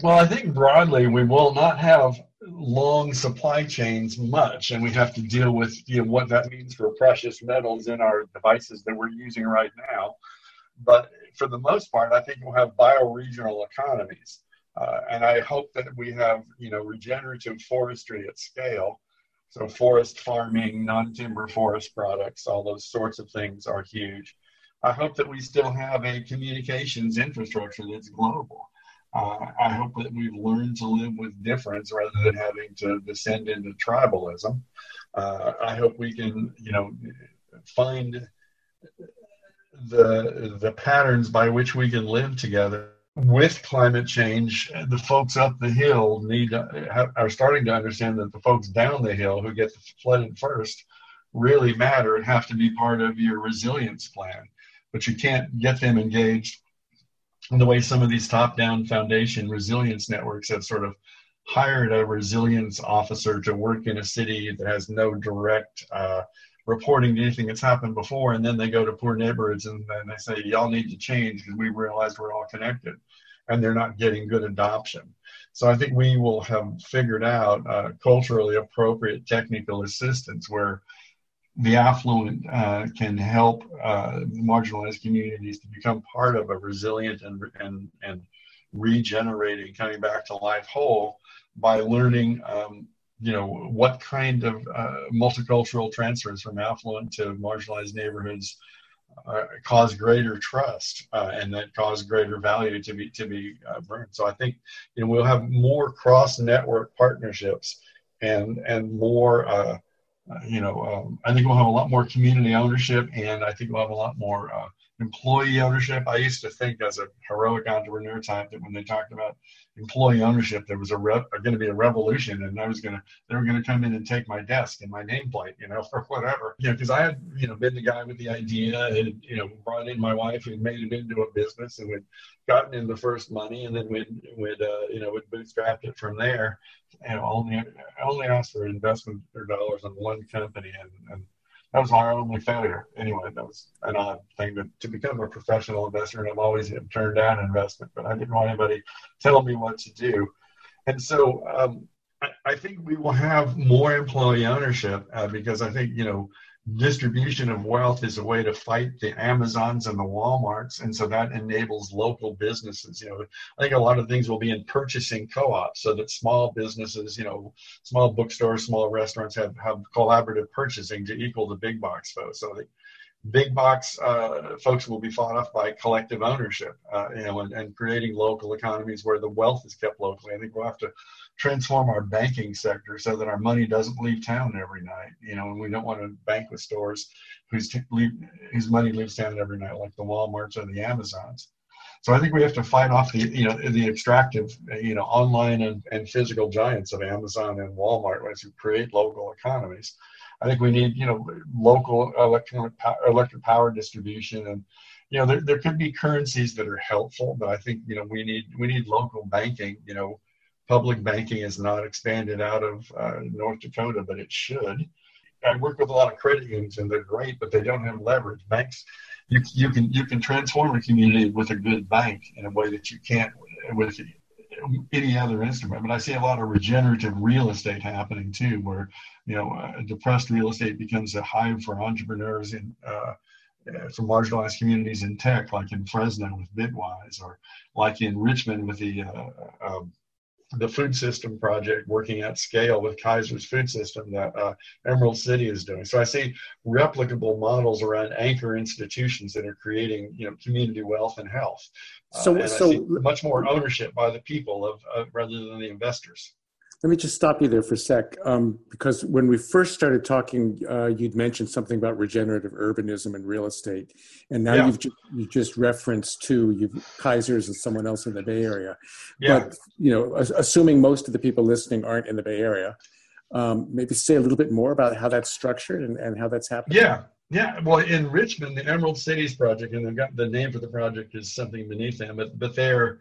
Well, I think broadly, we will not have long supply chains much, and we have to deal with what that means for precious metals in our devices that we're using right now. But for the most part, I think we'll have bioregional economies, and I hope that we have regenerative forestry at scale. So forest farming, non-timber forest products, all those sorts of things are huge. I hope that we still have a communications infrastructure that's global. I hope that we've learned to live with difference rather than having to descend into tribalism. I hope we can, find the patterns by which we can live together. With climate change, the folks up the hill are starting to understand that the folks down the hill who get flooded first really matter and have to be part of your resilience plan. But you can't get them engaged in the way some of these top-down foundation resilience networks have sort of hired a resilience officer to work in a city that has no direct reporting to anything that's happened before, and then they go to poor neighborhoods and they say, y'all need to change because we realized we're all connected, and they're not getting good adoption. So I think we will have figured out culturally appropriate technical assistance where the affluent can help marginalized communities to become part of a resilient and regenerating, coming back to life whole by learning, what kind of multicultural transfers from affluent to marginalized neighborhoods cause greater trust and that cause greater value to be burned. So I think we'll have more cross-network partnerships and more. I think we'll have a lot more community ownership, and I think we'll have a lot more employee ownership. I used to think as a heroic entrepreneur type that when they talked about employee ownership, there was going to be a revolution, and they were going to come in and take my desk and my nameplate, for whatever. Because I had, been the guy with the idea and, brought in my wife and made it into a business and we'd gotten in the first money, and then we'd bootstrapped it from there. Only asked for investment or dollars on one company, and that was our only failure. Anyway, that was an odd thing to become a professional investor, and I've always turned down investment, but I didn't want anybody telling me what to do. And so I think we will have more employee ownership because I think, distribution of wealth is a way to fight the Amazons and the Walmarts, and so that enables local businesses. I think a lot of things will be in purchasing co-ops, so that small businesses, small bookstores, small restaurants have collaborative purchasing to equal the big box folks. So the big box folks will be fought off by collective ownership, and creating local economies where the wealth is kept locally. I think we'll have to transform our banking sector so that our money doesn't leave town every night, and we don't want to bank with stores whose money leaves town every night, like the Walmarts or the Amazons. So I think we have to fight off the extractive, online and physical giants of Amazon and Walmart as you create local economies. I think we need, local electric power distribution, and, there could be currencies that are helpful, but I think, we need local banking. Public banking is not expanded out of North Dakota, but it should. I work with a lot of credit unions, and they're great, but they don't have leverage. Banks, you can transform a community with a good bank in a way that you can't with any other instrument. But I see a lot of regenerative real estate happening too, where depressed real estate becomes a hive for entrepreneurs from marginalized communities in tech, like in Fresno with Bitwise, or like in Richmond with the food system project working at scale with Kaiser's food system that Emerald City is doing. So I see replicable models around anchor institutions that are creating, community wealth and health. So I see much more ownership by the people of rather than the investors. Let me just stop you there for a sec, because when we first started talking, you'd mentioned something about regenerative urbanism and real estate, and now you just referenced Kaiser's and someone else in the Bay Area. Yeah. But assuming most of the people listening aren't in the Bay Area, maybe say a little bit more about how that's structured and how that's happening. Yeah. Well, in Richmond, the Emerald Cities project, and they've got the name for the project is something beneath them, but they're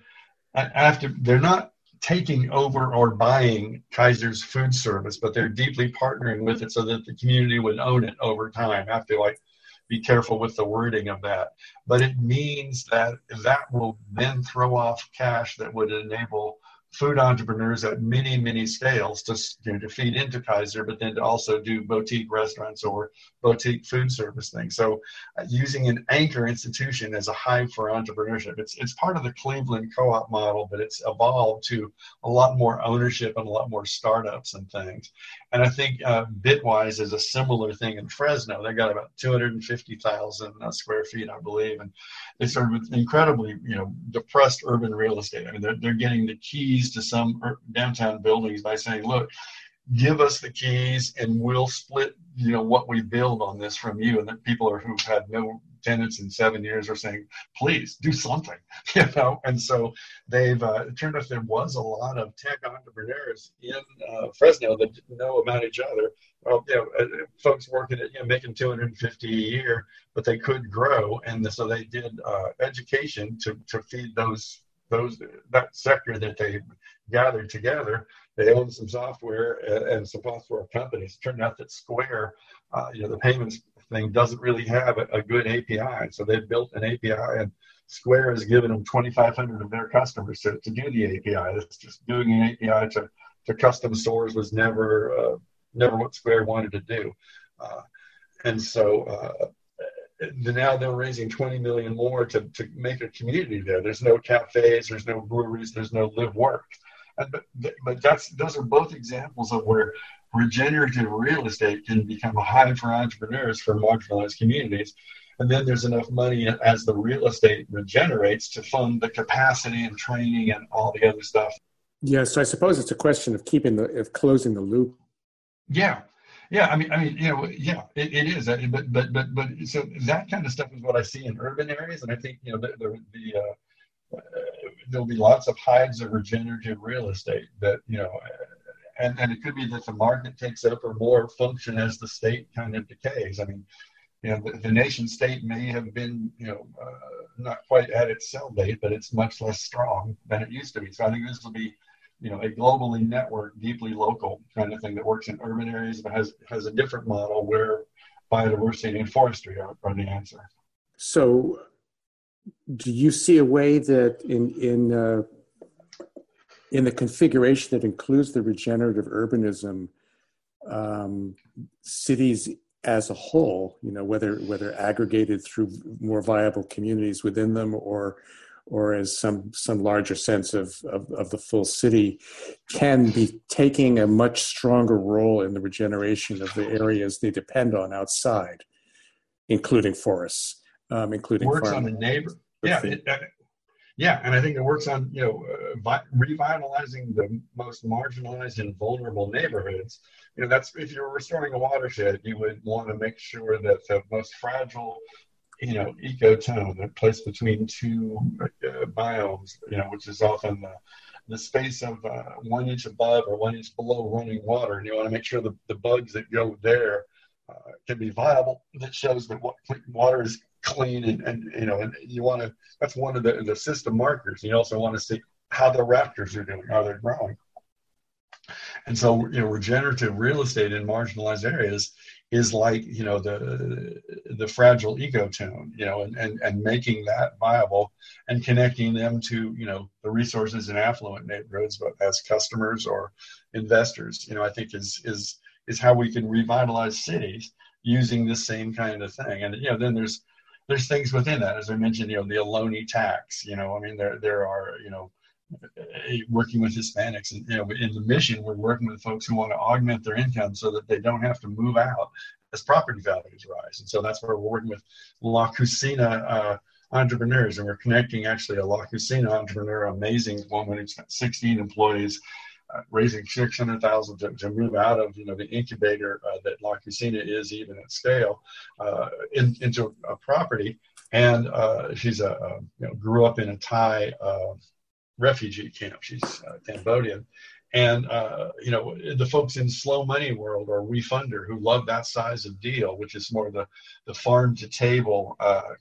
not taking over or buying Kaiser's food service, but they're deeply partnering with it so that the community would own it over time. I have to be careful with the wording of that. But it means that will then throw off cash that would enable food entrepreneurs at many, many scales to feed into Kaiser, but then to also do boutique restaurants or boutique food service things. So using an anchor institution as a hive for entrepreneurship. It's part of the Cleveland co-op model, but it's evolved to a lot more ownership and a lot more startups and things. And I think Bitwise is a similar thing in Fresno. They got about 250,000 square feet, I believe. And they started with incredibly, depressed urban real estate. I mean, they're getting the keys to some downtown buildings by saying, look, give us the keys and we'll split, what we build on this from you. And that people who've had no tenants in 7 years are saying, please do something, And so they've, it turned out there was a lot of tech entrepreneurs in Fresno that didn't know about each other. Well, folks working at, making 250 a year, but they could grow. And so they did education to feed that sector that they gathered together. They owned some software and some software companies. It turned out that Square, the payments thing doesn't really have a good API. So they built an API, and Square has given them 2,500 of their customers to do the API. It's just doing an API to custom stores was never what Square wanted to do. Now they're raising $20 million more to make a community there. There's no cafes, there's no breweries, there's no live work. But those are both examples of where regenerative real estate can become a hive for entrepreneurs for marginalized communities. And then there's enough money as the real estate regenerates to fund the capacity and training and all the other stuff. Yeah, so I suppose it's a question of closing the loop. Yeah. Yeah, it is. But so that kind of stuff is what I see in urban areas, and I think there'll be lots of hives of regenerative real estate that and it could be that the market takes over more function as the state kind of decays. The nation state may have been not quite at its cell date, but it's much less strong than it used to be. So I think this will be, a globally networked, deeply local kind of thing that works in urban areas, but has a different model where biodiversity and forestry are the answer. So do you see a way that in the configuration that includes the regenerative urbanism, cities as a whole, whether aggregated through more viable communities within them or as some larger sense of the full city, can be taking a much stronger role in the regeneration of the areas they depend on outside, including forests, including farmland. Works on the neighbor. Yeah, and I think it works on revitalizing the most marginalized and vulnerable neighborhoods. That's if you're restoring a watershed, you would want to make sure that the most fragile, eco-town, a place between two biomes, which is often the space of 1 inch above or 1 inch below running water. And you want to make sure the bugs that go there can be viable. That shows that water is clean and you want to, that's one of the system markers. You also want to see how the raptors are doing, how they're growing. And so, regenerative real estate in marginalized areas is like, the fragile ecotone, and making that viable and connecting them to, the resources in affluent neighborhoods, but as customers or investors, I think is how we can revitalize cities using this same kind of thing. And, then there's things within that, as I mentioned, the Ohlone tax, there are, working with Hispanics and in the mission, we're working with folks who want to augment their income so that they don't have to move out as property values rise. And so that's where we're working with La Cocina entrepreneurs, and we're connecting actually a La Cocina entrepreneur, amazing woman who's got 16 employees, raising $600,000 to move out of the incubator that La Cocina is even at scale into a property. And she's grew up in a Thai refugee camp. She's Cambodian. And, the folks in slow money world or WeFunder who love that size of deal, which is more the farm to table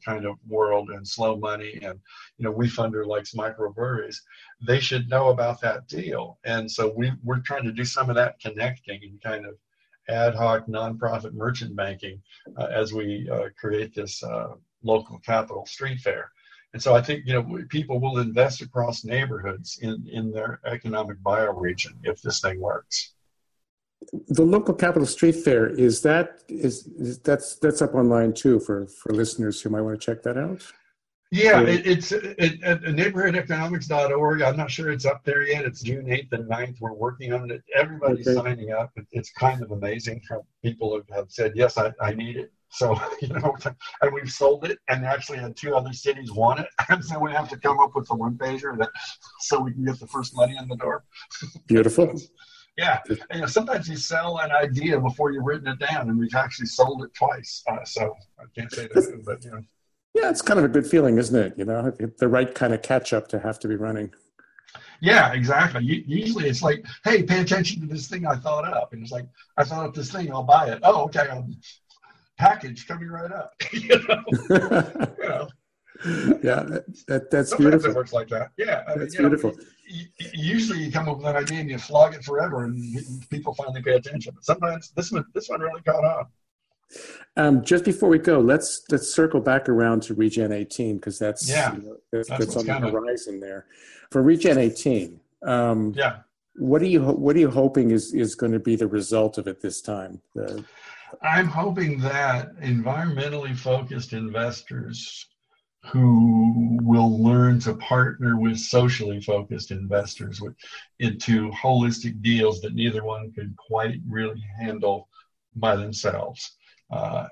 kind of world and slow money. And, WeFunder likes microbreweries. They should know about that deal. And so we're trying to do some of that connecting and kind of ad hoc nonprofit merchant banking as we create this local capital street fair. And so I think, you know, people will invest across neighborhoods in their economic bioregion if this thing works. The local Capital Street Fair, that's up online too for listeners who might want to check that out. Yeah, it's at neighborhoodeconomics.org. I'm not sure it's up there yet. It's June 8th and 9th. We're working on it. Everybody's signing up. It's kind of amazing how people have said, yes, I need it. So, you know, and we've sold it, and actually had two other cities want it. And so we have to come up with a one-pager so we can get the first money in the door. Beautiful. Yeah, you know, sometimes you sell an idea before you've written it down, and we've actually sold it twice. So I can't say that, but you know. Yeah, it's kind of a good feeling, isn't it? You know, the right kind of catch-up to have to be running. Yeah, exactly. Usually it's like, hey, pay attention to this thing I thought up, and it's like, I thought up this thing, I'll buy it. Oh, okay, package coming right up. You know? You know. Yeah, that's sometimes beautiful. It works like that. Yeah, that's beautiful. Know, usually you come up with an idea and you flog it forever, and people finally pay attention. But sometimes this one really caught on. Just before we go, let's circle back around to Regen18 because that's on the horizon there. For Regen18, what are you hoping is going to be the result of it this time? I'm hoping that environmentally focused investors who will learn to partner with socially focused investors into holistic deals that neither one could quite really handle by themselves.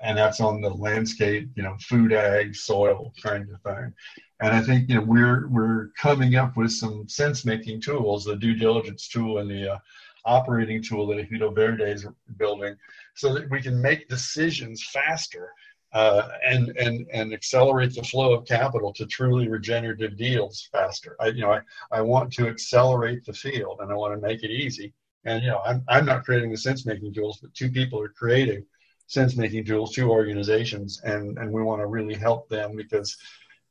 And that's on the landscape, you know, food, ag, soil kind of thing. And I think, you know, we're coming up with some sense-making tools, the due diligence tool and the operating tool that Ejido Verde is building, so that we can make decisions faster and accelerate the flow of capital to truly regenerative deals faster. I want to accelerate the field, and I want to make it easy. And, you know, I'm not creating the sense-making tools, but two people are creating sense-making tools, two organizations, and we want to really help them because,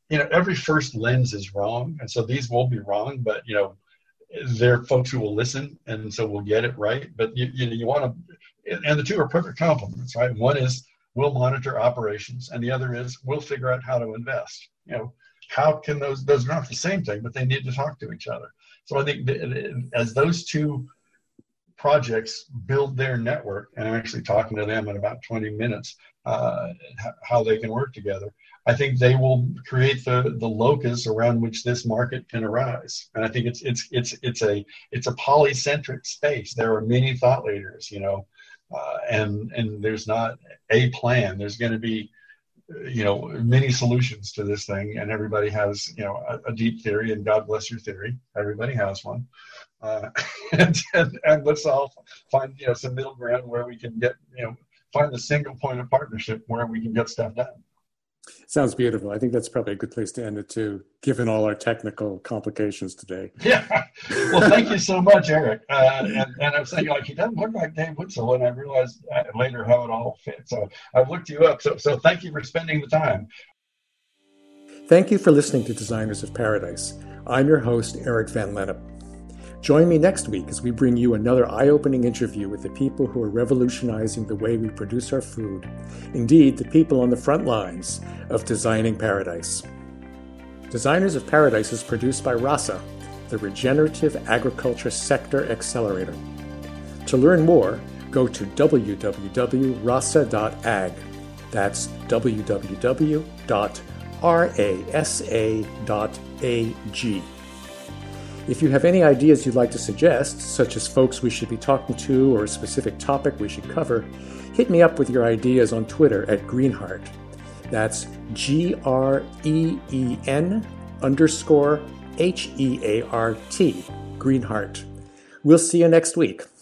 you know, every first lens is wrong. And so these will be wrong, but, you know, they're folks who will listen, and so we'll get it right. But, you want to – and the two are perfect complements, right? One is we'll monitor operations, and the other is we'll figure out how to invest. You know, how can those are not the same thing, but they need to talk to each other. So I think as those two – projects build their network, and I'm actually talking to them in about 20 minutes, how they can work together. I think they will create the locus around which this market can arise. And I think it's a polycentric space. There are many thought leaders, you know, and there's not a plan. There's going to be, you know, many solutions to this thing, and everybody has, you know, a deep theory, and God bless your theory. Everybody has one. And let's all find, you know, some middle ground where we can get, you know, find the single point of partnership where we can get stuff done. Sounds beautiful. I think that's probably a good place to end it too, given all our technical complications today. Yeah. Well, thank you so much, Eric. And I was thinking, like, he doesn't look like Dave Witzel, and I realized later how it all fits. So I've looked you up. So thank you for spending the time. Thank you for listening to Designers of Paradise. I'm your host, Eric van Lennep. Join me next week as we bring you another eye-opening interview with the people who are revolutionizing the way we produce our food. Indeed, the people on the front lines of designing paradise. Designers of Paradise is produced by RASA, the Regenerative Agriculture Sector Accelerator. To learn more, go to www.rasa.ag. That's www.rasa.ag. If you have any ideas you'd like to suggest, such as folks we should be talking to or a specific topic we should cover, hit me up with your ideas on Twitter at Greenheart. That's GREEN_HEART, Greenheart. We'll see you next week.